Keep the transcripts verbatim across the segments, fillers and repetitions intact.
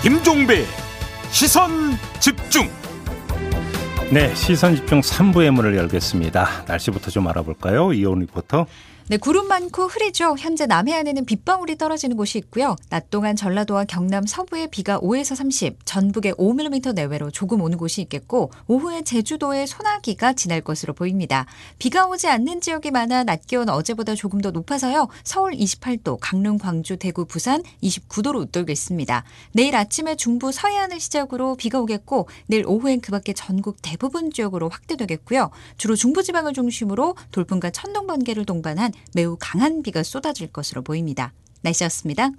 김종배 시선집중. 네, 시선집중 삼 부의 문을 열겠습니다. 날씨부터 좀 알아볼까요? 이온 리포터. 네, 구름 많고 흐리죠. 현재 남해안에는 빗방울이 떨어지는 곳이 있고요. 낮 동안 전라도와 경남 서부에 비가 오에서 삼십, 전북에 오 밀리미터 내외로 조금 오는 곳이 있겠고, 오후에 제주도에 소나기가 지날 것으로 보입니다. 비가 오지 않는 지역이 많아 낮 기온 어제보다 조금 더 높아서요. 서울 이십팔 도, 강릉, 광주, 대구, 부산 이십구 도로 웃돌겠습니다. 내일 아침에 중부 서해안을 시작으로 비가 오겠고, 내일 오후엔 그 밖에 전국 대부분 지역으로 확대되겠고요. 주로 중부지방을 중심으로 돌풍과 천둥, 번개를 동반한 매우 강한 비가 쏟아질 것으로 보입니다. 날씨였습니다.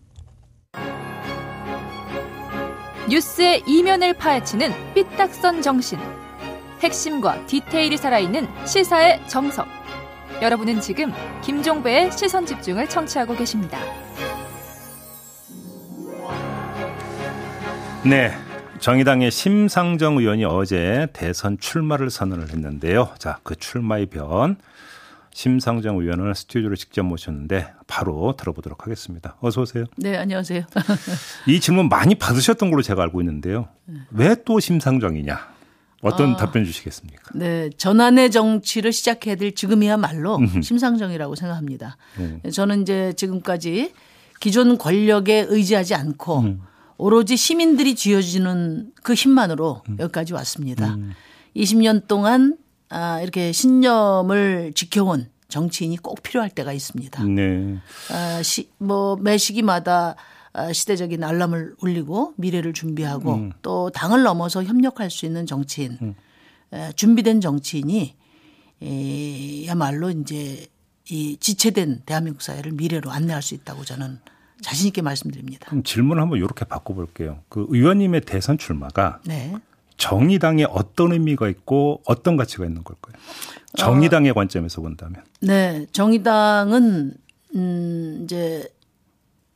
뉴스의 이면을 파헤치는 삐딱선 정신. 핵심과 디테일이 살아있는 시사의 정석. 여러분은 지금 김종배의 시선집중을 청취하고 계십니다. 네, 정의당의 심상정 의원이 어제 대선 출마를 선언을 했는데요. 자, 그 출마의 변. 심상정 의원을 스튜디오로 직접 모셨는데 바로 들어보도록 하겠습니다. 어서 오세요. 네, 안녕하세요. 이 질문 많이 받으셨던 걸로 제가 알고 있는데요. 왜 또 심상정이냐? 어떤 아, 답변 주시겠습니까? 네, 전환의 정치를 시작해야 될 지금이야말로 심상정이라고 생각합니다. 음. 저는 이제 지금까지 기존 권력에 의지하지 않고 음. 오로지 시민들이 쥐어주는 그 힘만으로 음. 여기까지 왔습니다. 음. 이십 년 동안 아, 이렇게 신념을 지켜온 정치인이 꼭 필요할 때가 있습니다. 네. 아, 시, 뭐, 매 시기마다 시대적인 알람을 울리고 미래를 준비하고 음. 또 당을 넘어서 협력할 수 있는 정치인, 음. 아, 준비된 정치인이 이야말로 이제 이 지체된 대한민국 사회를 미래로 안내할 수 있다고 저는 자신 있게 말씀드립니다. 그럼 질문을 한번 이렇게 바꿔볼게요. 그 의원님의 대선 출마가. 네. 정의당에 어떤 의미가 있고 어떤 가치가 있는 걸까요? 정의당의 어, 관점에서 본다면. 네, 정의당은 음, 이제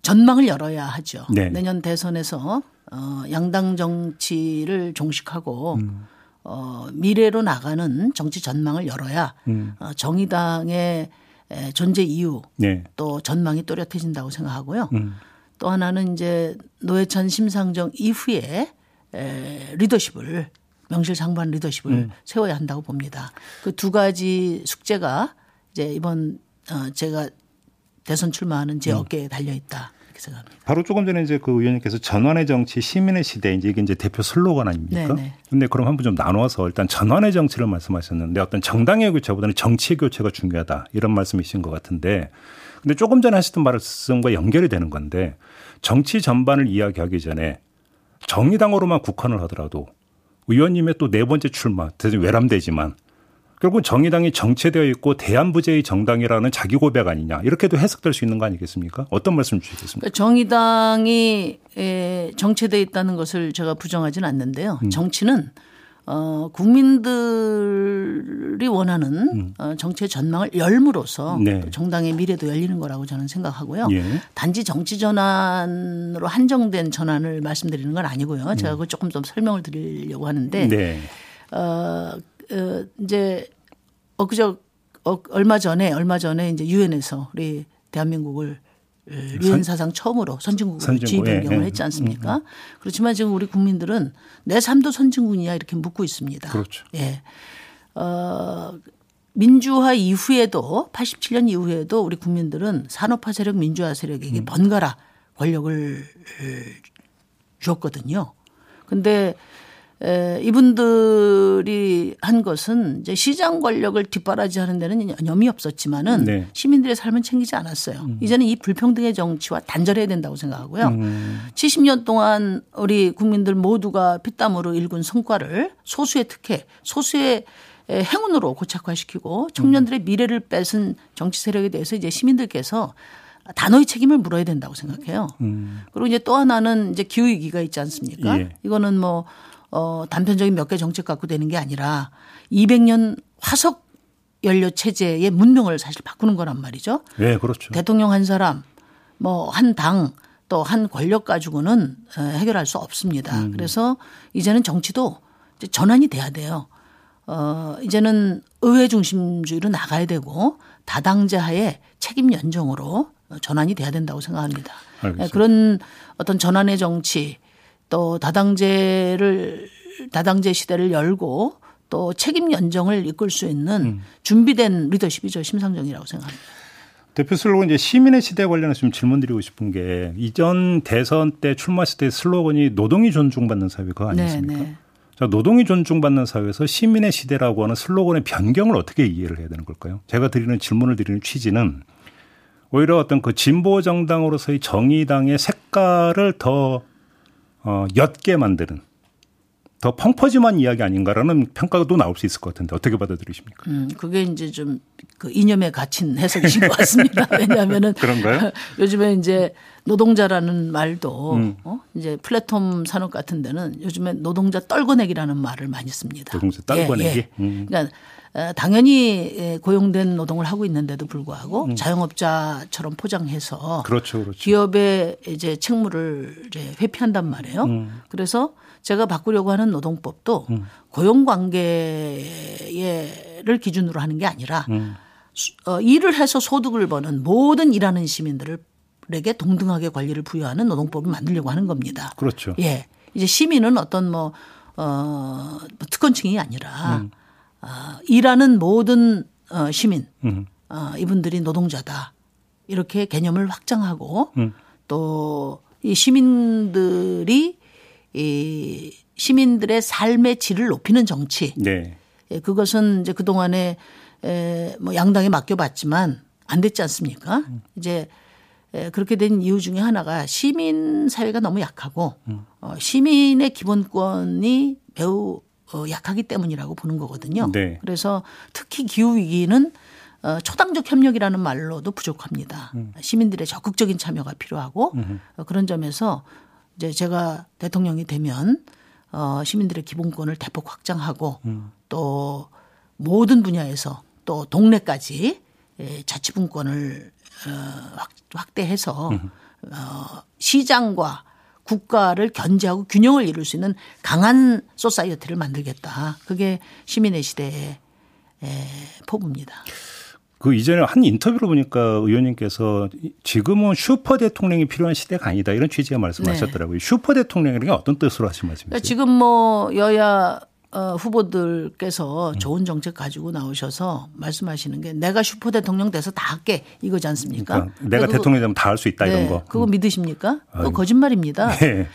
전망을 열어야 하죠. 네. 내년 대선에서 어, 양당 정치를 종식하고 음. 어, 미래로 나가는 정치 전망을 열어야 음. 어, 정의당의 존재 이유 네. 또 전망이 또렷해진다고 생각하고요. 음. 또 하나는 이제 노회찬 심상정 이후에 에, 리더십을 명실상부한 리더십을 음. 세워야 한다고 봅니다. 그 두 가지 숙제가 이제 이번 어, 제가 대선 출마하는 제 음. 어깨에 달려 있다 이렇게 생각합니다. 바로 조금 전에 이제 그 의원님께서 전환의 정치, 시민의 시대 이제 이게 이제 대표 슬로건 아닙니까? 그런데 그럼 한번 좀 나눠서 일단 전환의 정치를 말씀하셨는데 어떤 정당의 교체보다는 정치의 교체가 중요하다 이런 말씀이신 것 같은데, 근데 조금 전에 하셨던 말씀과 연결이 되는 건데 정치 전반을 이야기하기 전에. 정의당으로만 국한을 하더라도 의원님의 또 네 번째 출마, 대신 외람되지만 결국 정의당이 정체되어 있고 대한부재의 정당이라는 자기 고백 아니냐 이렇게도 해석될 수 있는 거 아니겠습니까? 어떤 말씀 주시겠습니까? 정의당이 정체되어 있다는 것을 제가 부정하지는 않는데요. 음. 정치는 어, 국민들이 원하는 음. 정치의 전망을 열므로써 네. 정당의 미래도 열리는 거라고 저는 생각하고요. 예. 단지 정치 전환으로 한정된 전환을 말씀드리는 건 아니고요. 음. 제가 그 조금 더 설명을 드리려고 하는데 네. 어, 어, 이제 엊그저 어, 얼마 전에 얼마 전에 이제 유엔에서 우리 대한민국을 유엔 사상 처음으로 선진국으로 지위 변경을 예. 했지 않습니까? 음. 그렇지만 지금 우리 국민들은 내 삶도 선진국이냐 이렇게 묻고 있습니다. 그렇죠. 예. 어, 민주화 이후에도 팔십칠 년 이후에도 우리 국민들은 산업화 세력, 민주화 세력에게 음. 번갈아 권력을 주었거든요. 그런데 이분들이 한 것은 이제 시장 권력을 뒷바라지하는 데는 여념이 없었지만은 네. 시민들의 삶은 챙기지 않았어요. 음. 이제는 이 불평등의 정치와 단절해야 된다고 생각하고요. 음. 칠십 년 동안 우리 국민들 모두가 피땀으로 일군 성과를 소수의 특혜, 소수의 행운으로 고착화시키고 청년들의 미래를 뺏은 정치 세력에 대해서 이제 시민들께서 단호히 책임을 물어야 된다고 생각해요. 음. 그리고 이제 또 하나는 이제 기후 위기가 있지 않습니까? 예. 이거는 뭐 어, 단편적인 몇 개 정책 갖고 되는 게 아니라 이백 년 화석 연료 체제의 문명을 사실 바꾸는 거란 말이죠. 네, 그렇죠. 대통령 한 사람, 뭐 한 당, 또 한 권력 가지고는 해결할 수 없습니다. 음. 그래서 이제는 정치도 이제 전환이 돼야 돼요. 어, 이제는 의회 중심주의로 나가야 되고 다당제 하에 책임 연정으로 전환이 돼야 된다고 생각합니다. 알겠습니다. 그런 어떤 전환의 정치 또 다당제를 다당제 시대를 열고 또 책임 연정을 이끌 수 있는 준비된 리더십이죠. 심상정이라고 생각합니다. 대표 슬로건 이제 시민의 시대에 관련해서 좀 질문드리고 싶은 게 이전 대선 때 출마했을 때 슬로건이 노동이 존중받는 사회 그거 아니었습니까? 네, 네. 자, 노동이 존중받는 사회에서 시민의 시대라고 하는 슬로건의 변경을 어떻게 이해를 해야 되는 걸까요? 제가 드리는 질문을 드리는 취지는 오히려 어떤 그 진보 정당으로서의 정의당의 색깔을 더 어, 옅게 만드는 더 펑퍼짐한 이야기 아닌가라는 평가도 나올 수 있을 것 같은데 어떻게 받아들이십니까? 음, 그게 이제 좀 그 이념에 갇힌 해석이신 것 같습니다. 왜냐하면은 그런가요? 요즘에 이제 노동자라는 말도 음. 어? 이제 플랫폼 산업 같은 데는 요즘에 노동자 떨궈내기라는 말을 많이 씁니다. 노동자 떨궈내기. 예, 예. 음. 그러니까 당연히 고용된 노동을 하고 있는데도 불구하고 음. 자영업자처럼 포장해서 그렇죠, 그렇죠. 기업의 이제 책무를 이제 회피한단 말이에요. 음. 그래서 제가 바꾸려고 하는 노동법도 음. 고용관계를 기준으로 하는 게 아니라 음. 일을 해서 소득을 버는 모든 일하는 시민들에게 동등하게 관리를 부여하는 노동법을 만들려고 하는 겁니다. 그렇죠. 예, 이제 시민은 어떤 뭐 어, 특권층이 아니라 음. 어, 일하는 모든 어, 시민 음. 어, 이분들이 노동자다 이렇게 개념을 확장하고 음. 또 이 시민들이 이 시민들의 삶의 질을 높이는 정치. 네. 예, 그것은 이제 그 동안에 뭐 양당에 맡겨봤지만 안 됐지 않습니까? 음. 이제 에, 그렇게 된 이유 중에 하나가 시민 사회가 너무 약하고 음. 어, 시민의 기본권이 매우 어, 약하기 때문이라고 보는 거거든요. 네. 그래서 특히 기후 위기는 어, 초당적 협력이라는 말로도 부족합니다. 음. 시민들의 적극적인 참여가 필요하고 음. 어, 그런 점에서. 이제 제가 대통령이 되면 어, 시민들의 기본권을 대폭 확장하고 음. 또 모든 분야에서 또 동네까지 예, 자치분권을 어, 확, 확대해서 음. 어, 시장과 국가를 견제하고 균형을 이룰 수 있는 강한 소사이어티를 만들겠다. 그게 시민의 시대의 예, 포부입니다. 그 이전에 한 인터뷰를 보니까 의원님께서 지금은 슈퍼 대통령이 필요한 시대가 아니다 이런 취지의 말씀하셨더라고요. 네. 슈퍼 대통령이라는 게 어떤 뜻으로 하신 말씀이세요? 지금 뭐 여야 후보들께서 좋은 정책 가지고 나오셔서 말씀하시는 게 내가 슈퍼 대통령 돼서 다 할게 이거지 않습니까? 그러니까 내가 대통령이 되면 다 할 수 있다 네. 이런 거. 그거 믿으십니까? 그거 거짓말입니다. 네.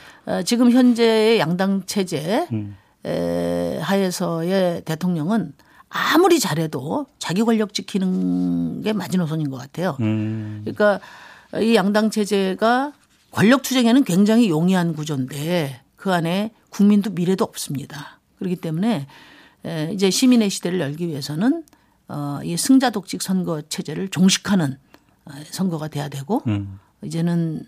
지금 현재의 양당 체제 음. 하에서의 대통령은 아무리 잘해도 자기 권력 지키는 게 마지노선인 것 같아요. 음. 그러니까 이 양당 체제가 권력 투쟁에는 굉장히 용이한 구조인데 그 안에 국민도 미래도 없습니다. 그렇기 때문에 이제 시민의 시대를 열기 위해서는 이 승자 독식 선거 체제를 종식하는 선거가 돼야 되고 음. 이제는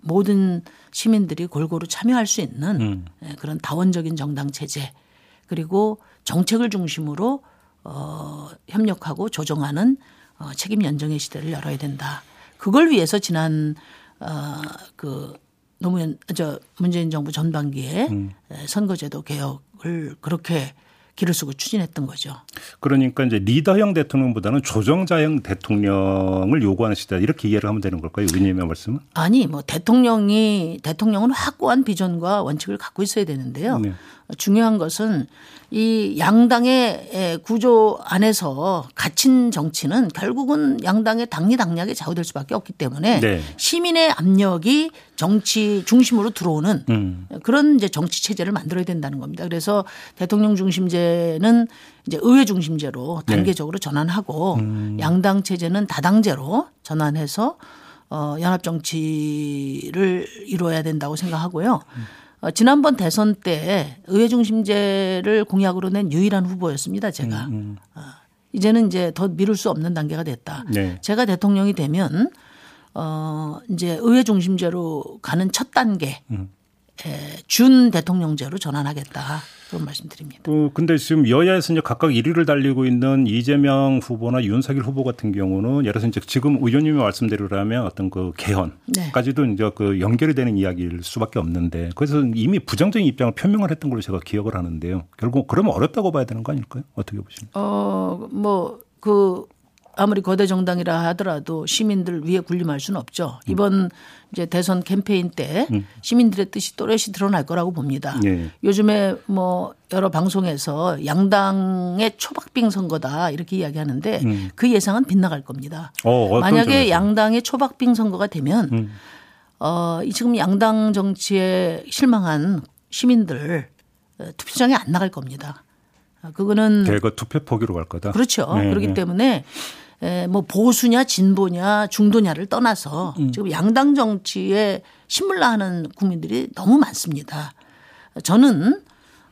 모든 시민들이 골고루 참여할 수 있는 음. 그런 다원적인 정당 체제 그리고 정책을 중심으로 어, 협력하고 조정하는 어, 책임 연정의 시대를 열어야 된다. 그걸 위해서 지난 어, 그 노무현 저 문재인 정부 전반기에 음. 선거제도 개혁을 그렇게 길을 쓰고 추진했던 거죠. 그러니까 이제 리더형 대통령보다는 조정자형 대통령을 요구하는 시대 이렇게 이해를 하면 되는 걸까요? 의원님의 말씀은? 아니, 뭐 대통령이 대통령은 확고한 비전과 원칙을 갖고 있어야 되는데요. 네. 중요한 것은 이 양당의 구조 안에서 갇힌 정치는 결국은 양당의 당리당략에 좌우될 수밖에 없기 때문에 네. 시민의 압력이 정치 중심으로 들어오는 음. 그런 이제 정치 체제를 만들어야 된다는 겁니다. 그래서 대통령 중심제는 이제 의회 중심제로 단계적으로 네. 전환하고 음. 양당 체제는 다당제로 전환해서 어, 연합 정치를 이루어야 된다고 생각하고요. 음. 지난번 대선 때 의회 중심제를 공약으로 낸 유일한 후보였습니다. 제가. 음, 음. 이제는 이제 더 미룰 수 없는 단계가 됐다. 네. 제가 대통령이 되면 어 이제 의회 중심제로 가는 첫 단계 음. 에, 준 대통령제로 전환하겠다. 그런 말씀드립니다. 그런데 어, 지금 여야에서 이제 각각 일 위를 달리고 있는 이재명 후보나 윤석열 후보 같은 경우는 예를 들어서 이제 지금 의원님의 말씀대로라면 어떤 그 개헌까지도 네. 이제 그 연결이 되는 이야기일 수밖에 없는데 그래서 이미 부정적인 입장을 표명을 했던 걸로 제가 기억을 하는데요. 결국 그러면 어렵다고 봐야 되는 거 아닐까요? 어떻게 보십니까? 어, 뭐 그 아무리 거대 정당이라 하더라도 시민들 위에 군림할 수는 없죠. 이번 이제 대선 캠페인 때 시민들의 뜻이 또렷이 드러날 거라고 봅니다. 네. 요즘에 뭐 여러 방송에서 양당의 초박빙 선거다 이렇게 이야기하는데 음. 그 예상은 빗나갈 겁니다. 어, 만약에 점에서. 양당의 초박빙 선거가 되면 음. 어, 지금 양당 정치에 실망한 시민들 투표장에 안 나갈 겁니다. 그거는 대거 투표 포기로 갈 거다. 그렇죠. 네. 그렇기 때문에 뭐 보수냐 진보냐 중도냐를 떠나서 음. 지금 양당 정치에 신물나하는 국민들이 너무 많습니다. 저는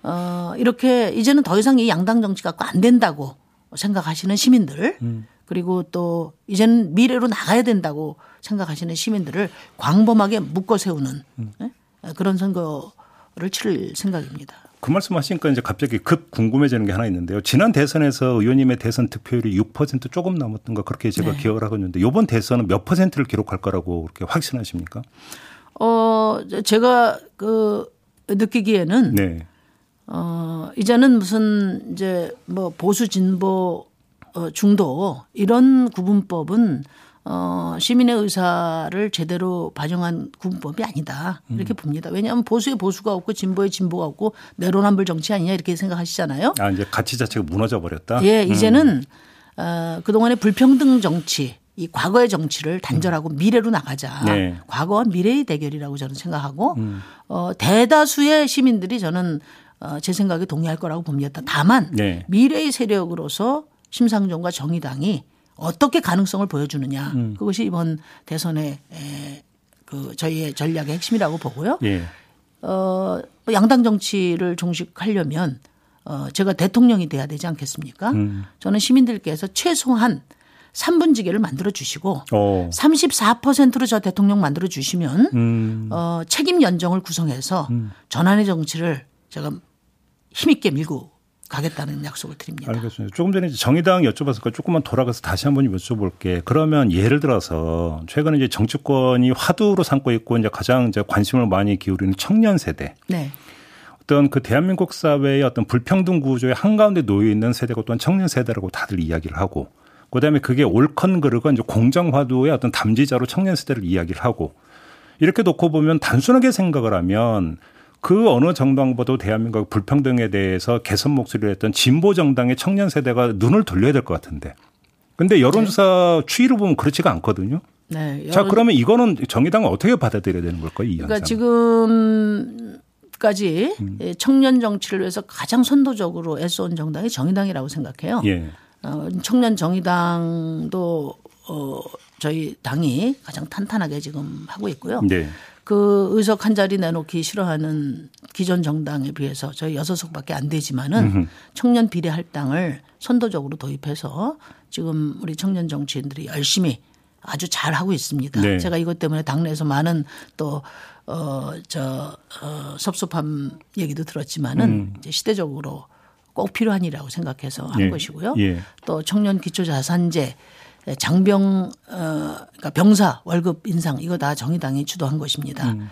어 이렇게 이제는 더 이상 이 양당 정치 갖고 안 된다고 생각하시는 시민들 음. 그리고 또 이제는 미래로 나가야 된다고 생각하시는 시민들을 광범하게 묶어 세우는 음. 그런 선거를 치를 생각입니다. 그 말씀하시니까 이제 갑자기 급 궁금해지는 게 하나 있는데요. 지난 대선에서 의원님의 대선 득표율이 육 퍼센트 조금 남았던가 그렇게 제가 네. 기억을 하고 있는데 이번 대선은 몇 퍼센트를 기록할 거라고 그렇게 확신하십니까? 어, 제가 그 느끼기에는 네. 어, 이제는 무슨 이제 뭐 보수 진보 어, 중도 이런 구분법은 어, 시민의 의사를 제대로 반영한 구분법이 아니다 이렇게 음. 봅니다. 왜냐하면 보수의 보수가 없고 진보의 진보가 없고 내로남불 정치 아니냐 이렇게 생각하시잖아요. 아, 이제 가치 자체가 무너져 버렸다. 예, 이제는 음. 어, 그동안의 불평등 정치, 이 과거의 정치를 단절하고 음. 미래로 나가자. 네. 과거와 미래의 대결이라고 저는 생각하고 음. 어, 대다수의 시민들이 저는 어, 제 생각에 동의할 거라고 봅니다. 다만 네. 미래의 세력으로서 심상정과 정의당이 어떻게 가능성을 보여주느냐 음. 그것이 이번 대선의 그 저희의 전략의 핵심이라고 보고요. 예. 어, 양당 정치를 종식하려면 어, 제가 대통령이 돼야 되지 않겠습니까? 음. 저는 시민들께서 최소한 삼분지계를 만들어 주시고 오. 삼십사 퍼센트로 저 대통령 만들어 주시면 음. 어, 책임 연정을 구성해서 음. 전환의 정치를 제가 힘있게 밀고 가겠다는 약속을 드립니다. 알겠습니다. 조금 전에 정의당 여쭤봤으니까 조금만 돌아가서 다시 한번 여쭤볼게. 그러면 예를 들어서 최근에 이제 정치권이 화두로 삼고 있고 이제 가장 이제 관심을 많이 기울이는 청년 세대. 네. 어떤 그 대한민국 사회의 어떤 불평등 구조의 한가운데 놓여 있는 세대가 또한 청년 세대라고 다들 이야기를 하고 그다음에 그게 옳건 그르건 이제 공정 화두의 어떤 담지자로 청년 세대를 이야기를 하고 이렇게 놓고 보면 단순하게 생각을 하면 그 어느 정당보다 대한민국 불평등에 대해서 개선 목소리를 했던 진보 정당의 청년 세대가 눈을 돌려야 될 것 같은데. 그런데 여론조사 네. 추이를 보면 그렇지가 않거든요. 네. 자, 그러면 이거는 정의당은 어떻게 받아들여야 되는 걸까요? 이 그러니까 지금까지 음. 청년 정치를 위해서 가장 선도적으로 애써온 정당이 정의당이라고 생각해요. 예. 어, 청년 정의당도 어, 저희 당이 가장 탄탄하게 지금 하고 있고요. 네. 그 의석 한 자리 내놓기 싫어하는 기존 정당에 비해서 저희 여섯 석밖에 안 되지만은 음흠. 청년 비례 할당을 선도적으로 도입해서 지금 우리 청년 정치인들이 열심히 아주 잘 하고 있습니다. 네. 제가 이것 때문에 당내에서 많은 또 어 저 어 섭섭함 얘기도 들었지만은 음. 이제 시대적으로 꼭 필요한 일이라고 생각해서 한 예. 것이고요. 예. 또 청년 기초 자산제 장병 어, 그러니까 병사 월급 인상 이거 다 정의당이 주도한 것입니다. 음.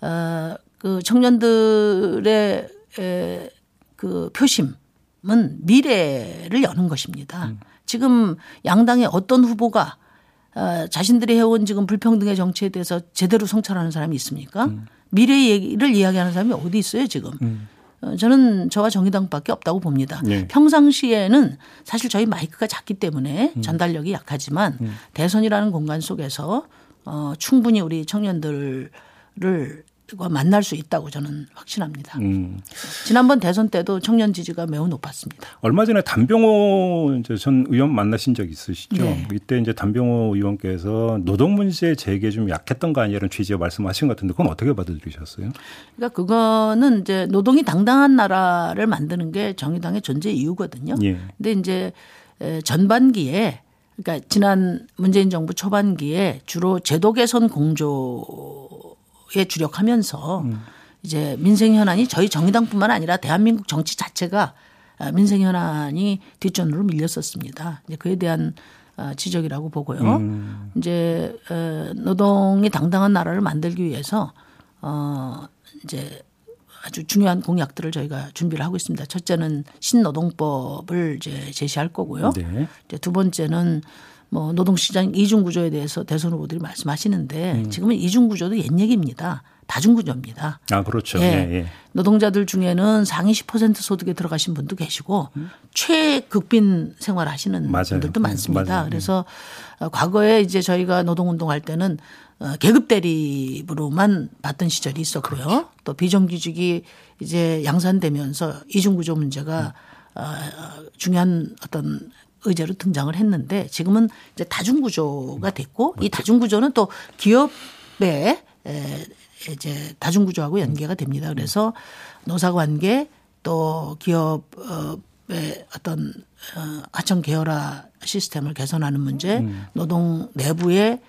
어, 그 청년들의 에, 그 표심은 미래를 여는 것입니다. 음. 지금 양당의 어떤 후보가 어, 자신들이 해온 지금 불평등의 정치에 대해서 제대로 성찰하는 사람이 있습니까? 음. 미래의 얘기를 이야기하는 사람이 어디 있어요 지금? 음. 저는 저와 정의당밖에 없다고 봅니다. 네. 평상시에는 사실 저희 마이크가 작기 때문에 음. 전달력이 약하지만 음. 대선이라는 공간 속에서 어, 충분히 우리 청년들을 만날 수 있다고 저는 확신합니다. 음. 지난번 대선 때도 청년 지지가 매우 높았습니다. 얼마 전에 단병호 이제 전 의원 만나신 적 있으시죠? 네. 이때 이제 단병호 의원께서 노동 문제 제기에 좀 약했던 거 아니냐는 취지의 말씀하신 것 같은데 그건 어떻게 받아들이셨어요? 그러니까 그거는 이제 노동이 당당한 나라를 만드는 게 정의당의 존재 이유거든요. 예. 근데 이제 전반기에 그러니까 지난 문재인 정부 초반기에 주로 제도 개선 공조 에 주력하면서 음. 이제 민생 현안이 저희 정의당뿐만 아니라 대한민국 정치 자체가 민생 현안이 뒷전으로 밀렸었습니다. 이제 그에 대한 지적이라고 보고요. 음. 이제 노동이 당당한 나라를 만들기 위해서 어 이제 아주 중요한 공약들을 저희가 준비를 하고 있습니다. 첫째는 신노동법을 이제 제시할 거고요. 네. 이제 두 번째는 뭐 노동시장 이중구조에 대해서 대선 후보들이 말씀하시는데 음. 지금은 이중구조도 옛 얘기입니다. 다중구조입니다. 아, 그렇죠. 예. 예, 예. 노동자들 중에는 상위 십 퍼센트 소득에 들어가신 분도 계시고 음. 최극빈 생활하시는 맞아요. 분들도 많습니다. 맞아요. 그래서 예. 과거에 이제 저희가 노동운동할 때는 계급 대립으로만 봤던 시절이 있었고요. 그렇죠. 또 비정규직이 이제 양산되면서 이중구조 문제가 음. 어, 중요한 어떤 의제로 등장을 했는데 지금은 이제 다중구조가 됐고 맞죠. 이 다중구조는 또 기업의 에, 이제 다중구조하고 연계가 됩니다. 그래서 노사관계 또 기업의 어떤 하청 계열화 시스템을 개선하는 문제, 노동 내부의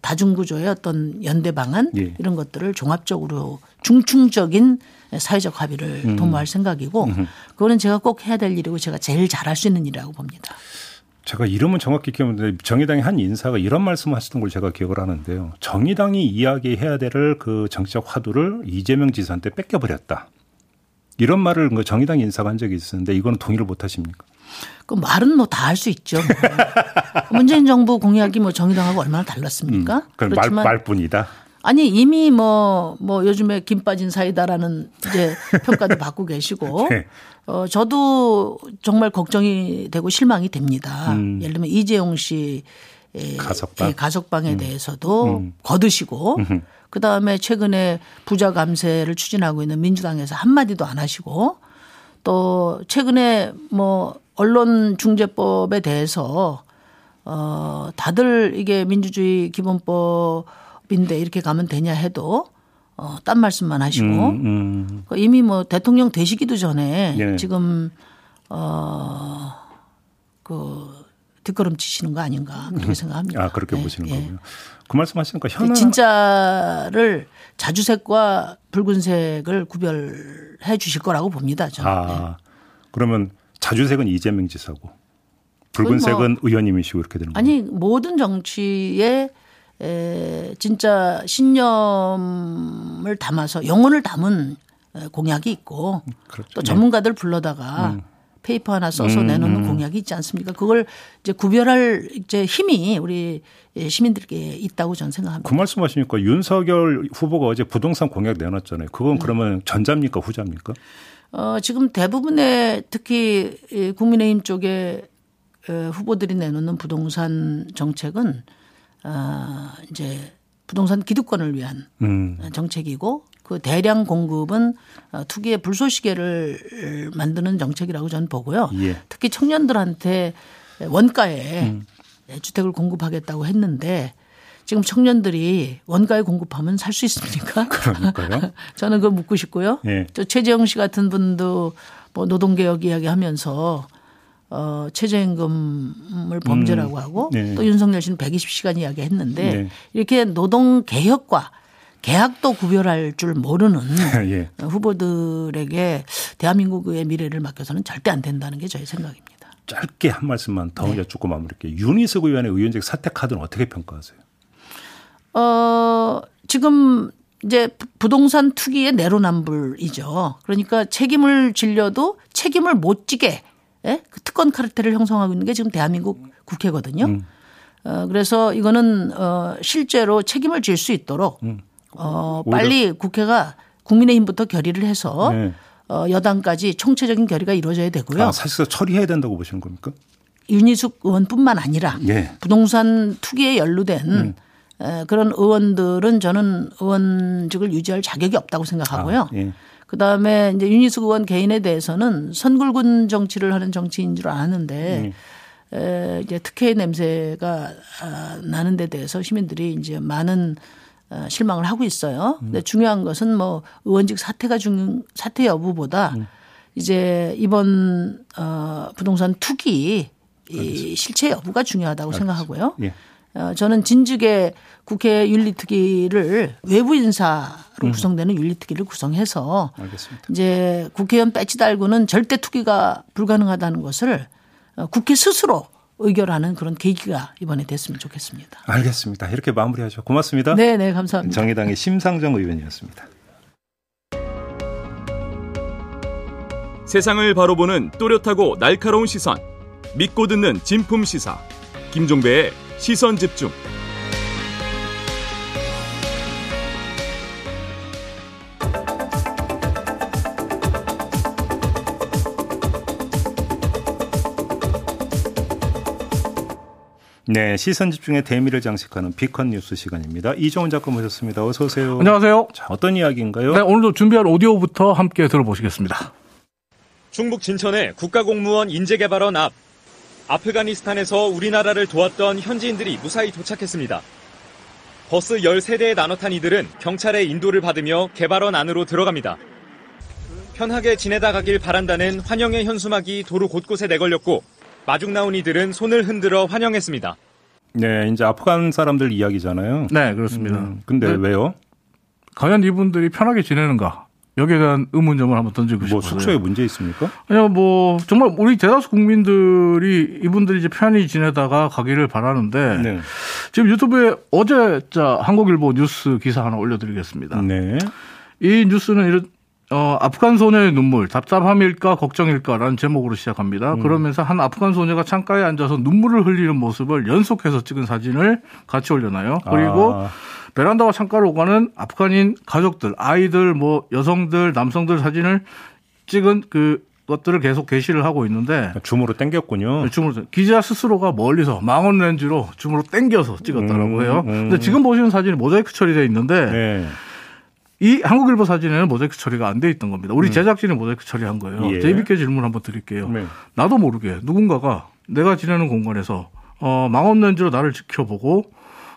다중구조의 어떤 연대 방안 예. 이런 것들을 종합적으로 중충적인 사회적 합의를 도모할 생각이고 그거는 제가 꼭 해야 될 일이고 제가 제일 잘할 수 있는 일이라고 봅니다. 제가 이름은 정확히 기억하는데 정의당의 한 인사가 이런 말씀을 하시던 걸 제가 기억을 하는데요. 정의당이 이야기해야 될 그 정치적 화두를 이재명 지사한테 뺏겨버렸다. 이런 말을 정의당 인사가 한 적이 있었는데 이거는 동의를 못 하십니까? 그 말은 뭐 다 할 수 있죠. 문재인 정부 공약이 뭐 정의당하고 얼마나 달랐습니까? 음, 그렇지만 말, 말뿐이다. 아니 이미 뭐, 뭐 요즘에 김 빠진 사이다라는 이제 평가도 받고 계시고 네. 어, 저도 정말 걱정이 되고 실망이 됩니다. 음. 예를 들면 이재용 씨 가석방. 가석방에 음. 대해서도 음. 거두시고 음흠. 그다음에 최근에 부자 감세를 추진하고 있는 민주당에서 한마디도 안 하시고 또 최근에 뭐 언론중재법에 대해서 어, 다들 이게 민주주의 기본법인데 이렇게 가면 되냐 해도 어, 딴 말씀만 하시고 음, 음. 그러니까 이미 뭐 대통령 되시기도 전에 네. 지금 어, 그 뒷걸음 치시는 거 아닌가 그렇게 생각합니다. 아 그렇게 네. 보시는 네. 거군요. 그 말씀하시니까 현안 진짜를 자주색과 붉은색을 구별해 주실 거라고 봅니다. 저는. 아 네. 그러면 자주색은 이재명 지사고 붉은색은 뭐 의원님이시고 이렇게 되는 거예요. 아니 모든 정치의 에, 진짜 신념을 담아서 영혼을 담은 공약이 있고 그렇죠. 또 전문가들 불러다가 음. 페이퍼 하나 써서 음. 내놓는 공약이 있지 않습니까? 그걸 이제 구별할 이제 힘이 우리 시민들께 있다고 저는 생각합니다. 그 말씀하시니까 윤석열 후보가 어제 부동산 공약 내놨잖아요. 그건 그러면 음. 전자입니까 후자입니까? 어, 지금 대부분의 특히 국민의힘 쪽에 후보들이 내놓는 부동산 정책은 어, 이제 부동산 기득권을 위한 음. 정책이고 그 대량 공급은 투기의 불쏘시개를 만드는 정책이라고 저는 보고요. 예. 특히 청년들한테 원가에 음. 주택을 공급하겠다고 했는데 지금 청년들이 원가에 공급하면 살 수 있습니까? 그러니까요. 저는 그거 묻고 싶고요. 예. 저 최재형 씨 같은 분도 뭐 노동개혁 이야기하면서 어, 최저임금을 범죄라고 음. 하고 네. 또 윤석열 씨는 백이십 시간 이야기했는데 네. 이렇게 노동개혁과 계약도 구별할 줄 모르는 예. 후보들에게 대한민국의 미래를 맡겨서는 절대 안 된다는 게 저의 생각입니다. 짧게 한 말씀만 더 네. 여쭙고 마무리할게요. 윤희숙 의원의 의원직 사퇴 카드는 어떻게 평가하세요? 어, 지금 이제 부동산 투기의 내로남불이죠. 그러니까 책임을 질려도 책임을 못 지게 예? 그 특권 카르텔을 형성하고 있는 게 지금 대한민국 국회거든요. 음. 어, 그래서 이거는 어, 실제로 책임을 질 수 있도록 음. 어, 빨리 국회가 국민의힘부터 결의를 해서 네. 어, 여당까지 총체적인 결의가 이루어져야 되고요. 아, 사실상 처리해야 된다고 보시는 겁니까? 윤희숙 의원뿐만 아니라 네. 부동산 투기에 연루된 음. 에, 그런 의원들은 저는 의원직을 유지할 자격이 없다고 생각하고요. 아, 예. 그다음에 이제 윤희숙 의원 개인에 대해서는 선글군 정치를 하는 정치인 줄 아는데 음. 에, 이제 특혜의 냄새가 아, 나는 데 대해서 시민들이 이제 많은 아, 실망을 하고 있어요. 음. 근데 중요한 것은 뭐 의원직 사퇴가 중 사퇴 여부보다 음. 이제 이번 어, 부동산 투기 이 실체 여부가 중요하다고 알겠습니다. 생각하고요. 예. 어, 저는 진즉에 국회 윤리특위를 외부 인사로 구성되는 음. 윤리특위를 구성해서 알겠습니다. 이제 국회의원 배지 달고는 절대 투기가 불가능하다는 것을 국회 스스로 의결하는 그런 계기가 이번에 됐으면 좋겠습니다. 알겠습니다. 이렇게 마무리하죠. 고맙습니다. 네, 네, 감사합니다. 정의당의 심상정 의원이었습니다. 세상을 바로 보는 또렷하고 날카로운 시선, 믿고 듣는 진품 시사, 김종배의 시선집중. 네, 시선집중의 대미를 장식하는 비컨 뉴스 시간입니다. 이종훈 작가 모셨습니다. 어서 오세요. 안녕하세요. 자, 어떤 이야기인가요? 네, 오늘도 준비한 오디오부터 함께 들어보시겠습니다. 충북 진천의 국가공무원 인재개발원 앞, 아프가니스탄에서 우리나라를 도왔던 현지인들이 무사히 도착했습니다. 버스 열세 대에 나눠 탄 이들은 경찰의 인도를 받으며 개발원 안으로 들어갑니다. 편하게 지내다 가길 바란다는 환영의 현수막이 도로 곳곳에 내걸렸고, 마중 나온 이들은 손을 흔들어 환영했습니다. 네, 이제 아프간 사람들 이야기잖아요. 네, 그렇습니다. 음, 근데 네, 왜요? 과연 이분들이 편하게 지내는가? 여기에 대한 의문점을 한번 던지고 뭐 싶어요. 숙소에 문제 있습니까? 아니요, 뭐 정말 우리 대다수 국민들이 이분들이 이제 편히 지내다가 가기를 바라는데 네, 지금 유튜브에 어제 자 한국일보 뉴스 기사 하나 올려드리겠습니다. 네, 이 뉴스는 이런. 어, 아프간 소녀의 눈물, 답답함일까 걱정일까라는 제목으로 시작합니다. 그러면서 한 아프간 소녀가 창가에 앉아서 눈물을 흘리는 모습을 연속해서 찍은 사진을 같이 올려놔요. 그리고 아, 베란다와 창가로 오가는 아프간인 가족들, 아이들, 뭐 여성들, 남성들 사진을 찍은 그 것들을 계속 게시를 하고 있는데 줌으로 당겼군요. 네, 줌으로 기자 스스로가 멀리서 망원 렌즈로 줌으로 당겨서 찍었다라고 해요. 음, 음. 근데 지금 보시는 사진이 모자이크 처리되어 있는데. 네. 이 한국일보 사진에는 모자이크 처리가 안 돼 있던 겁니다. 우리 제작진이 모자이크 처리한 거예요. 예. 재밌게 질문 한번 드릴게요. 네. 나도 모르게 누군가가 내가 지내는 공간에서 어, 망원 렌즈로 나를 지켜보고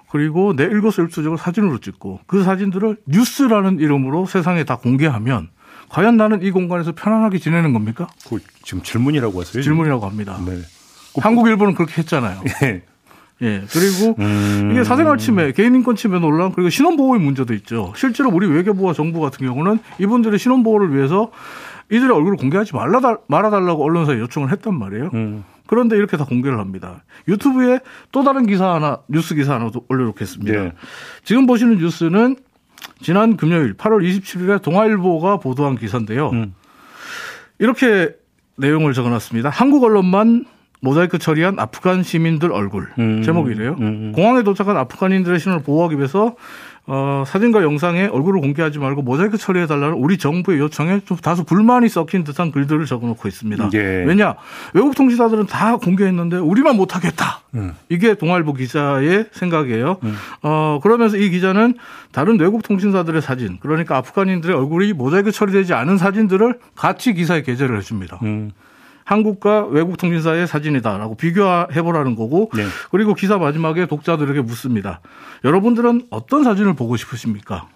그리고 내 일거수일투족을 사진으로 찍고 그 사진들을 뉴스라는 이름으로 세상에 다 공개하면 과연 나는 이 공간에서 편안하게 지내는 겁니까? 그 지금 질문이라고 하세요? 질문이라고 합니다. 네. 한국일보는 그렇게 했잖아요. 네. 예, 그리고 음... 이게 사생활 침해, 개인인권 침해 논란, 그리고 신원보호의 문제도 있죠. 실제로 우리 외교부와 정부 같은 경우는 이분들의 신원보호를 위해서 이들의 얼굴을 공개하지 말라, 말아달라고 언론사에 요청을 했단 말이에요. 음. 그런데 이렇게 다 공개를 합니다. 유튜브에 또 다른 기사 하나, 뉴스 기사 하나 올려놓겠습니다. 예. 지금 보시는 뉴스는 지난 금요일 팔월 이십칠일에 동아일보가 보도한 기사인데요. 음. 이렇게 내용을 적어놨습니다. 한국 언론만 모자이크 처리한 아프간 시민들 얼굴. 음, 제목이래요. 음, 음. 공항에 도착한 아프간인들의 신원을 보호하기 위해서 어, 사진과 영상에 얼굴을 공개하지 말고 모자이크 처리해달라는 우리 정부의 요청에 좀 다소 불만이 섞인 듯한 글들을 적어놓고 있습니다. 예. 왜냐? 외국 통신사들은 다 공개했는데 우리만 못하겠다. 음. 이게 동아일보 기자의 생각이에요. 음. 어, 그러면서 이 기자는 다른 외국 통신사들의 사진, 그러니까 아프간인들의 얼굴이 모자이크 처리되지 않은 사진들을 같이 기사에 게재를 해줍니다. 음. 한국과 외국 통신사의 사진이다라고 비교해보라는 거고 네. 그리고 기사 마지막에 독자들에게 묻습니다. 여러분들은 어떤 사진을 보고 싶으십니까?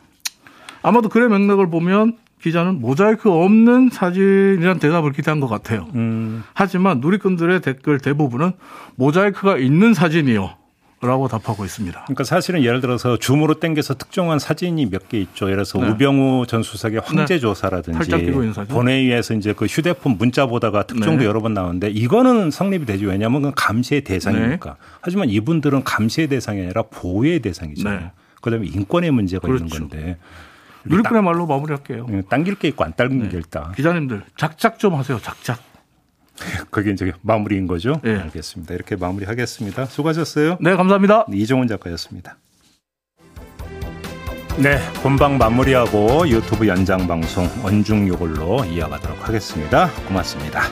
아마도 글의 맥락을 보면 기자는 모자이크 없는 사진이란 대답을 기대한 것 같아요. 음. 하지만 누리꾼들의 댓글 대부분은 모자이크가 있는 사진이요 라고 답하고 있습니다. 그러니까 사실은 예를 들어서 줌으로 당겨서 특정한 사진이 몇 개 있죠. 예를 들어서 네. 우병우 전 수석의 황제조사라든지 네. 본회의에서 이제 그 휴대폰 문자 보다가 특종도 네. 여러 번 나오는데 이거는 성립이 되죠. 왜냐하면 그건 감시의 대상이니까. 네. 하지만 이분들은 감시의 대상이 아니라 보호의 대상이잖아요. 네. 그다음에 인권의 문제가 그렇죠. 있는 건데. 누리꾼의 말로 마무리할게요. 당길 게 있고 안 당길 네. 게 있다. 기자님들 작작 좀 하세요. 작작. 그게 이제 마무리인 거죠? 네. 알겠습니다. 이렇게 마무리하겠습니다. 수고하셨어요. 네, 감사합니다. 이종훈 작가였습니다. 네, 본방 마무리하고 유튜브 연장방송 언중 요걸로 이어가도록 하겠습니다. 고맙습니다.